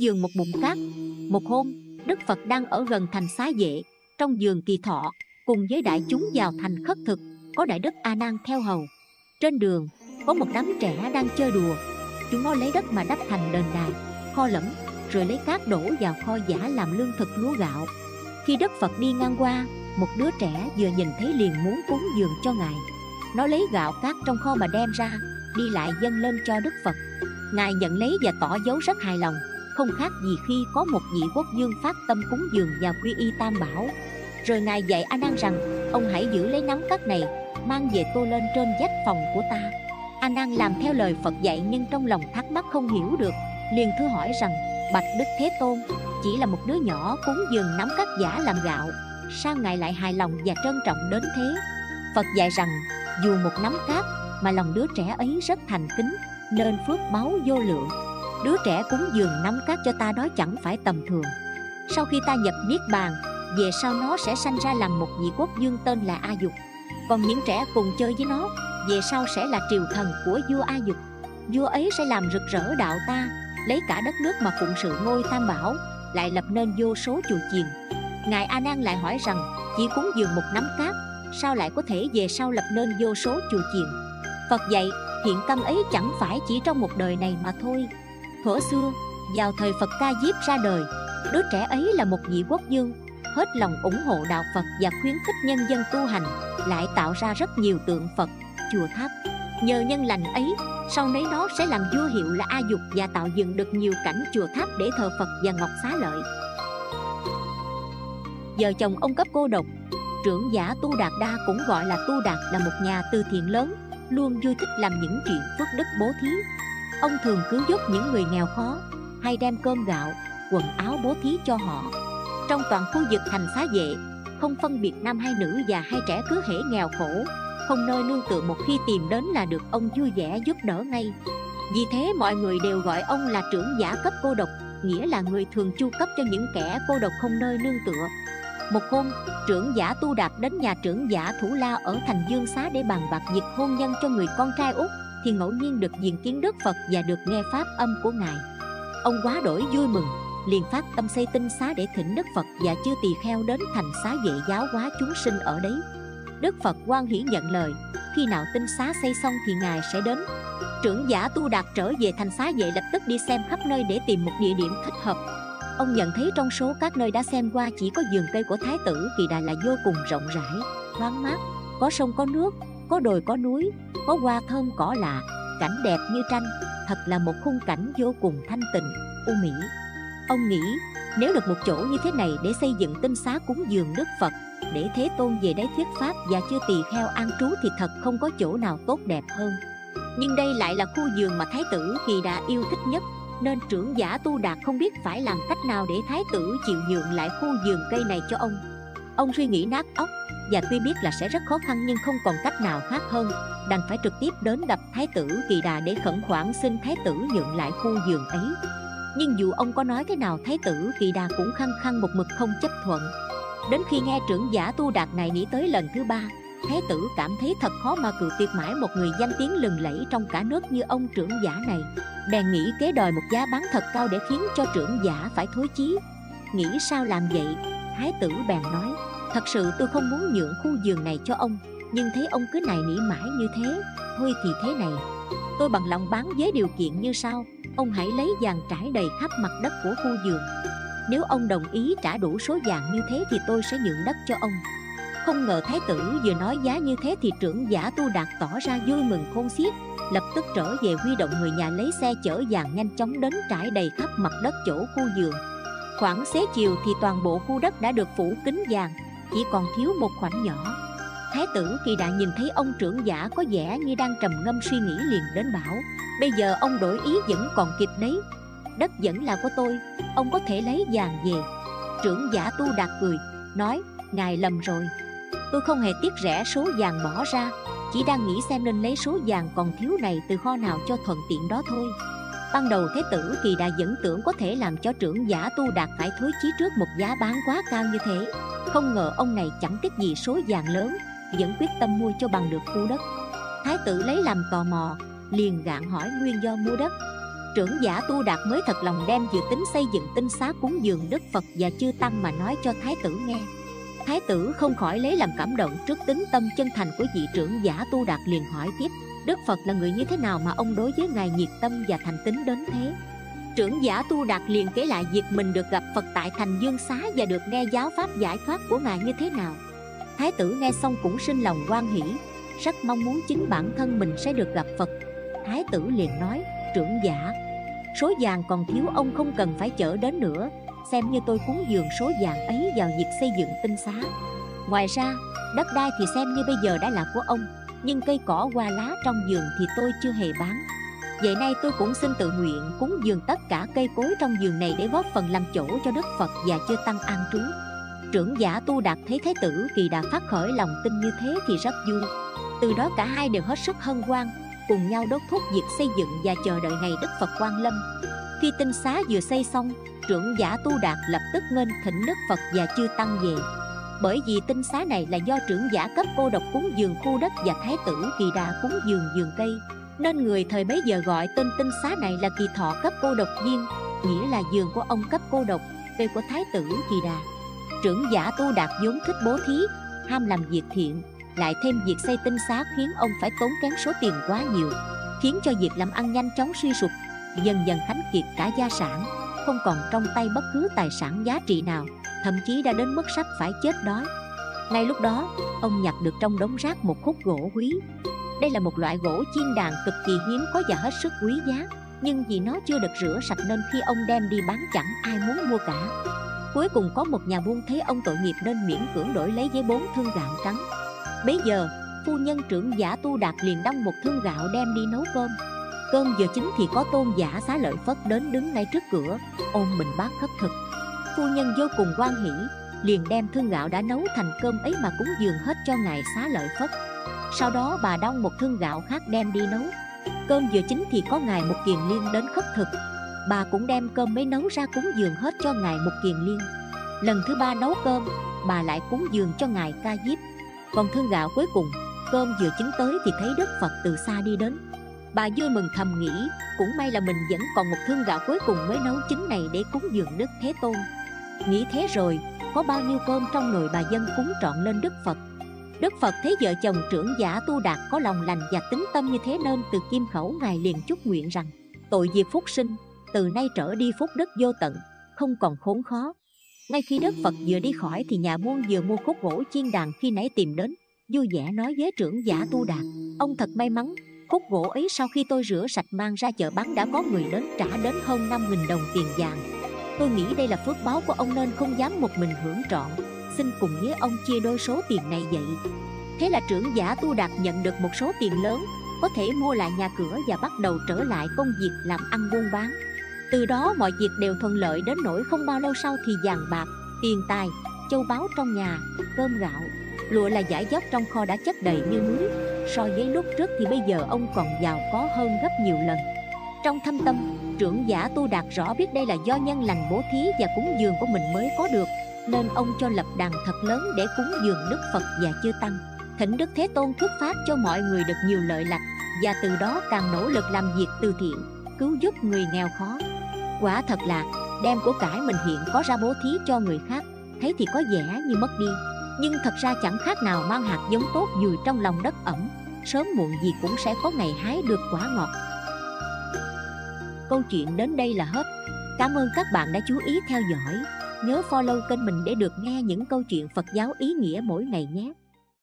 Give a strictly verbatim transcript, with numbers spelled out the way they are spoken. giường một bụng khác. Một hôm, Đức Phật đang ở gần thành Xá Vệ, trong giường Kỳ Thọ, cùng với đại chúng vào thành khất thực, có đại đức A Nan theo hầu. Trên đường, có một đám trẻ đang chơi đùa. Chúng nó lấy đất mà đắp thành đền đài, kho lẫm, rồi lấy cát đổ vào kho giả làm lương thực lúa gạo. Khi Đức Phật đi ngang qua, một đứa trẻ vừa nhìn thấy liền muốn cúng dường cho Ngài. Nó lấy gạo cát trong kho mà đem ra, đi lại dâng lên cho Đức Phật. Ngài nhận lấy và tỏ dấu rất hài lòng, không khác gì khi có một vị quốc vương phát tâm cúng dường và quy y Tam Bảo. Rồi Ngài dạy A Nan rằng, ông hãy giữ lấy nắm cát này, mang về tô lên trên vách phòng của ta. A Nan làm theo lời Phật dạy, nhưng trong lòng thắc mắc không hiểu được, liền thưa hỏi rằng, bạch Đức Thế Tôn, chỉ là một đứa nhỏ cúng dường nắm cát giả làm gạo, sao Ngài lại hài lòng và trân trọng đến thế? Phật dạy rằng, dù một nắm cát mà lòng đứa trẻ ấy rất thành kính, nên phước báu vô lượng. Đứa trẻ cúng dường nắm cát cho ta đó chẳng phải tầm thường. Sau khi ta nhập Niết Bàn, về sau nó sẽ sanh ra làm một vị quốc vương tên là A Dục. Còn những trẻ cùng chơi với nó, về sau sẽ là triều thần của vua A Dục. Vua ấy sẽ làm rực rỡ đạo ta, lấy cả đất nước mà phụng sự ngôi Tam Bảo, lại lập nên vô số chùa chiền. Ngài A Nan lại hỏi rằng, chỉ cúng dường một nắm cát, sao lại có thể về sau lập nên vô số chùa chiền? Phật dạy, thiện tâm ấy chẳng phải chỉ trong một đời này mà thôi. Thuở xưa, vào thời Phật Ca Diếp ra đời, đứa trẻ ấy là một vị quốc vương, hết lòng ủng hộ đạo Phật và khuyến khích nhân dân tu hành, lại tạo ra rất nhiều tượng Phật, chùa tháp. Nhờ nhân lành ấy, sau nấy nó sẽ làm vua hiệu là A Dục và tạo dựng được nhiều cảnh chùa tháp để thờ Phật và ngọc xá lợi. Vợ chồng ông Cấp Cô Độc, trưởng giả Tu Đạt Đa cũng gọi là Tu Đạt, là một nhà từ thiện lớn, luôn vui thích làm những chuyện phước đức bố thí. Ông thường cứu giúp những người nghèo khó, hay đem cơm gạo, quần áo bố thí cho họ. Trong toàn khu vực thành Xá Vệ, không phân biệt nam hay nữ già hay trẻ, cứ hễ nghèo khổ, không nơi nương tựa, một khi tìm đến là được ông vui vẻ giúp đỡ ngay. Vì thế mọi người đều gọi ông là trưởng giả Cấp Cô Độc, nghĩa là người thường chu cấp cho những kẻ cô độc không nơi nương tựa. Một hôm, trưởng giả Tu Đạt đến nhà trưởng giả Thủ La ở thành Dương Xá để bàn bạc việc hôn nhân cho người con trai út, thì ngẫu nhiên được diện kiến Đức Phật và được nghe pháp âm của Ngài. Ông quá đổi vui mừng, liền phát tâm xây tinh xá để thỉnh Đức Phật và chư tỳ kheo đến thành Xá Vệ giáo hóa chúng sinh ở đấy. Đức Phật Quang Hiển nhận lời, khi nào tinh xá xây xong thì Ngài sẽ đến. Trưởng giả Tu Đạt trở về thành Xá Vệ, lập tức đi xem khắp nơi để tìm một địa điểm thích hợp. Ông nhận thấy trong số các nơi đã xem qua, chỉ có vườn cây của Thái Tử Kỳ Đà là vô cùng rộng rãi, thoáng mát, có sông có nước, có đồi có núi, có hoa thơm cỏ lạ, cảnh đẹp như tranh, thật là một khung cảnh vô cùng thanh tịnh, u mỹ. Ông nghĩ, nếu được một chỗ như thế này để xây dựng tinh xá cúng dường Đức Phật, để Thế Tôn về đấy thuyết pháp và chư tỳ kheo an trú thì thật không có chỗ nào tốt đẹp hơn. Nhưng đây lại là khu vườn mà Thái Tử Kỳ Đà yêu thích nhất, nên trưởng giả Tu Đạt không biết phải làm cách nào để Thái Tử chịu nhượng lại khu vườn cây này cho ông. Ông suy nghĩ nát óc, và tuy biết là sẽ rất khó khăn nhưng không còn cách nào khác hơn, đành phải trực tiếp đến gặp Thái Tử Kỳ Đà để khẩn khoản xin Thái Tử nhượng lại khu vườn ấy. Nhưng dù ông có nói thế nào, Thái Tử Kỳ Đà cũng khăng khăng một mực không chấp thuận. Đến khi nghe trưởng giả Tu Đạt này nghĩ tới lần thứ ba, Thái Tử cảm thấy thật khó mà cự tuyệt mãi một người danh tiếng lừng lẫy trong cả nước như ông trưởng giả này, bèn nghĩ kế đòi một giá bán thật cao để khiến cho trưởng giả phải thối chí. Nghĩ sao làm vậy, Thái Tử bèn nói, thật sự tôi không muốn nhượng khu vườn này cho ông, nhưng thấy ông cứ nài nỉ mãi như thế, thôi thì thế này, tôi bằng lòng bán với điều kiện như sau, ông hãy lấy vàng trải đầy khắp mặt đất của khu vườn. Nếu ông đồng ý trả đủ số vàng như thế thì tôi sẽ nhượng đất cho ông. Không ngờ Thái Tử vừa nói giá như thế thì trưởng giả Tu Đạt tỏ ra vui mừng khôn xiết, lập tức trở về huy động người nhà lấy xe chở vàng nhanh chóng đến trải đầy khắp mặt đất chỗ khu vườn. Khoảng xế chiều thì toàn bộ khu đất đã được phủ kín vàng, chỉ còn thiếu một khoảnh nhỏ. Thái Tử Kỳ Đà nhìn thấy ông trưởng giả có vẻ như đang trầm ngâm suy nghĩ, liền đến bảo, bây giờ ông đổi ý vẫn còn kịp đấy, đất vẫn là của tôi, ông có thể lấy vàng về. Trưởng giả Tu Đạt cười, nói, Ngài lầm rồi, tôi không hề tiếc rẻ số vàng bỏ ra, chỉ đang nghĩ xem nên lấy số vàng còn thiếu này từ kho nào cho thuận tiện đó thôi. Ban đầu Thái Tử Kỳ Đà vẫn tưởng có thể làm cho trưởng giả Tu Đạt phải thối chí trước một giá bán quá cao như thế, không ngờ ông này chẳng tiếc gì số vàng lớn, vẫn quyết tâm mua cho bằng được khu đất. Thái Tử lấy làm tò mò, liền gạn hỏi nguyên do mua đất. trưởng giả Tu Đạt mới thật lòng đem dự tính xây dựng tinh xá cúng dường Đức Phật và chư tăng mà nói cho Thái tử nghe. Thái tử không khỏi lấy làm cảm động trước tính tâm chân thành của vị trưởng giả Tu Đạt, liền hỏi tiếp: Đức Phật là người như thế nào mà ông đối với ngài nhiệt tâm và thành tín đến thế? Trưởng giả Tu Đạt liền kể lại việc mình được gặp Phật tại thành Dương Xá và được nghe giáo pháp giải thoát của ngài như thế nào. Thái tử nghe xong cũng sinh lòng hoan hỷ, rất mong muốn chính bản thân mình sẽ được gặp Phật. Thái tử liền nói: Trưởng giả, số vàng còn thiếu ông không cần phải chở đến nữa, xem như tôi cúng dường số vàng ấy vào việc xây dựng tinh xá. Ngoài ra, đất đai thì xem như bây giờ đã là của ông, nhưng cây cỏ hoa lá trong vườn thì tôi chưa hề bán. Vậy nay tôi cũng xin tự nguyện cúng dường tất cả cây cối trong vườn này để góp phần làm chỗ cho Đức Phật và chư tăng an trú. Trưởng giả Tu Đạt thấy Thái tử Kỳ Đà phát khởi lòng tin như thế thì rất vui. Từ đó cả hai đều hết sức hân hoan, cùng nhau đốt thúc việc xây dựng và chờ đợi ngày Đức Phật Quang lâm. Khi tinh xá vừa xây xong, trưởng giả Tu Đạt lập tức nghênh thỉnh Đức Phật và chư tăng về. Bởi vì tinh xá này là do trưởng giả cấp cô độc cúng dường khu đất và Thái tử Kỳ Đà cúng dường vườn cây, nên người thời bấy giờ gọi tên tinh xá này là Kỳ Thọ cấp cô độc viên, nghĩa là vườn của ông cấp cô độc, cây của Thái tử Kỳ Đà. Trưởng giả Tu Đạt vốn thích bố thí, ham làm việc thiện, lại thêm việc xây tinh xá khiến ông phải tốn kém số tiền quá nhiều, khiến cho việc làm ăn nhanh chóng suy sụp, dần dần khánh kiệt cả gia sản, không còn trong tay bất cứ tài sản giá trị nào, thậm chí đã đến mức sắp phải chết đói. Ngay lúc đó, ông nhặt được trong đống rác một khúc gỗ quý. Đây là một loại gỗ chiên đàn cực kỳ hiếm có và hết sức quý giá, nhưng vì nó chưa được rửa sạch nên khi ông đem đi bán chẳng ai muốn mua cả. Cuối cùng có một nhà buôn thấy ông tội nghiệp nên miễn cưỡng đổi lấy với bốn thương gạo trắng. Bấy giờ, phu nhân trưởng giả Tu Đạt liền đong một thương gạo đem đi nấu cơm. Cơm vừa chín thì có tôn giả Xá Lợi Phất đến đứng ngay trước cửa, ôm mình bát khất thực. Phu nhân vô cùng hoan hỷ, liền đem thương gạo đã nấu thành cơm ấy mà cúng dường hết cho ngài Xá Lợi Phất. Sau đó bà đong một thương gạo khác đem đi nấu. Cơm vừa chín thì có ngài Mục Kiền Liên đến khất thực. Bà cũng đem cơm mới nấu ra cúng dường hết cho ngài Mục Kiền Liên. Lần thứ ba nấu cơm, bà lại cúng dường cho ngài Ca Diếp. Còn thương gạo cuối cùng, cơm vừa chín tới thì thấy Đức Phật từ xa đi đến. Bà vui mừng thầm nghĩ, cũng may là mình vẫn còn một thương gạo cuối cùng mới nấu chín này để cúng dường Đức Thế Tôn. Nghĩ thế rồi, có bao nhiêu cơm trong nồi bà dâng cúng trọn lên Đức Phật. Đức Phật thấy vợ chồng trưởng giả Tu Đạt có lòng lành và tính tâm như thế nên từ kim khẩu ngài liền chúc nguyện rằng: tội diệt phúc sinh, từ nay trở đi phúc đức vô tận, không còn khốn khó. Ngay khi Đức Phật vừa đi khỏi thì nhà buôn vừa mua khúc gỗ chiên đàn khi nãy tìm đến, vui vẻ nói với trưởng giả Tu Đạt: ông thật may mắn, khúc gỗ ấy sau khi tôi rửa sạch mang ra chợ bán đã có người đến trả đến hơn năm nghìn đồng tiền vàng. Tôi nghĩ đây là phước báo của ông nên không dám một mình hưởng trọn, xin cùng với ông chia đôi số tiền này vậy. Thế là trưởng giả Tu Đạt nhận được một số tiền lớn, có thể mua lại nhà cửa và bắt đầu trở lại công việc làm ăn buôn bán. Từ đó mọi việc đều thuận lợi đến nỗi không bao lâu sau thì vàng bạc, tiền tài, châu báu trong nhà, cơm gạo, lụa là vải dốc trong kho đã chất đầy như núi. So với lúc trước thì bây giờ ông còn giàu có hơn gấp nhiều lần. Trong thâm tâm, trưởng giả Tu Đạt rõ biết đây là do nhân lành bố thí và cúng dường của mình mới có được, nên ông cho lập đàn thật lớn để cúng dường Đức Phật và chư tăng, thỉnh Đức Thế Tôn thuyết pháp cho mọi người được nhiều lợi lạc, và từ đó càng nỗ lực làm việc từ thiện, cứu giúp người nghèo khó. Quả thật là đem của cải mình hiện có ra bố thí cho người khác, thấy thì có vẻ như mất đi, nhưng thật ra chẳng khác nào mang hạt giống tốt vùi trong lòng đất ẩm, sớm muộn gì cũng sẽ có ngày hái được quả ngọt. Câu chuyện đến đây là hết. Cảm ơn các bạn đã chú ý theo dõi. Nhớ follow kênh mình để được nghe những câu chuyện Phật giáo ý nghĩa mỗi ngày nhé.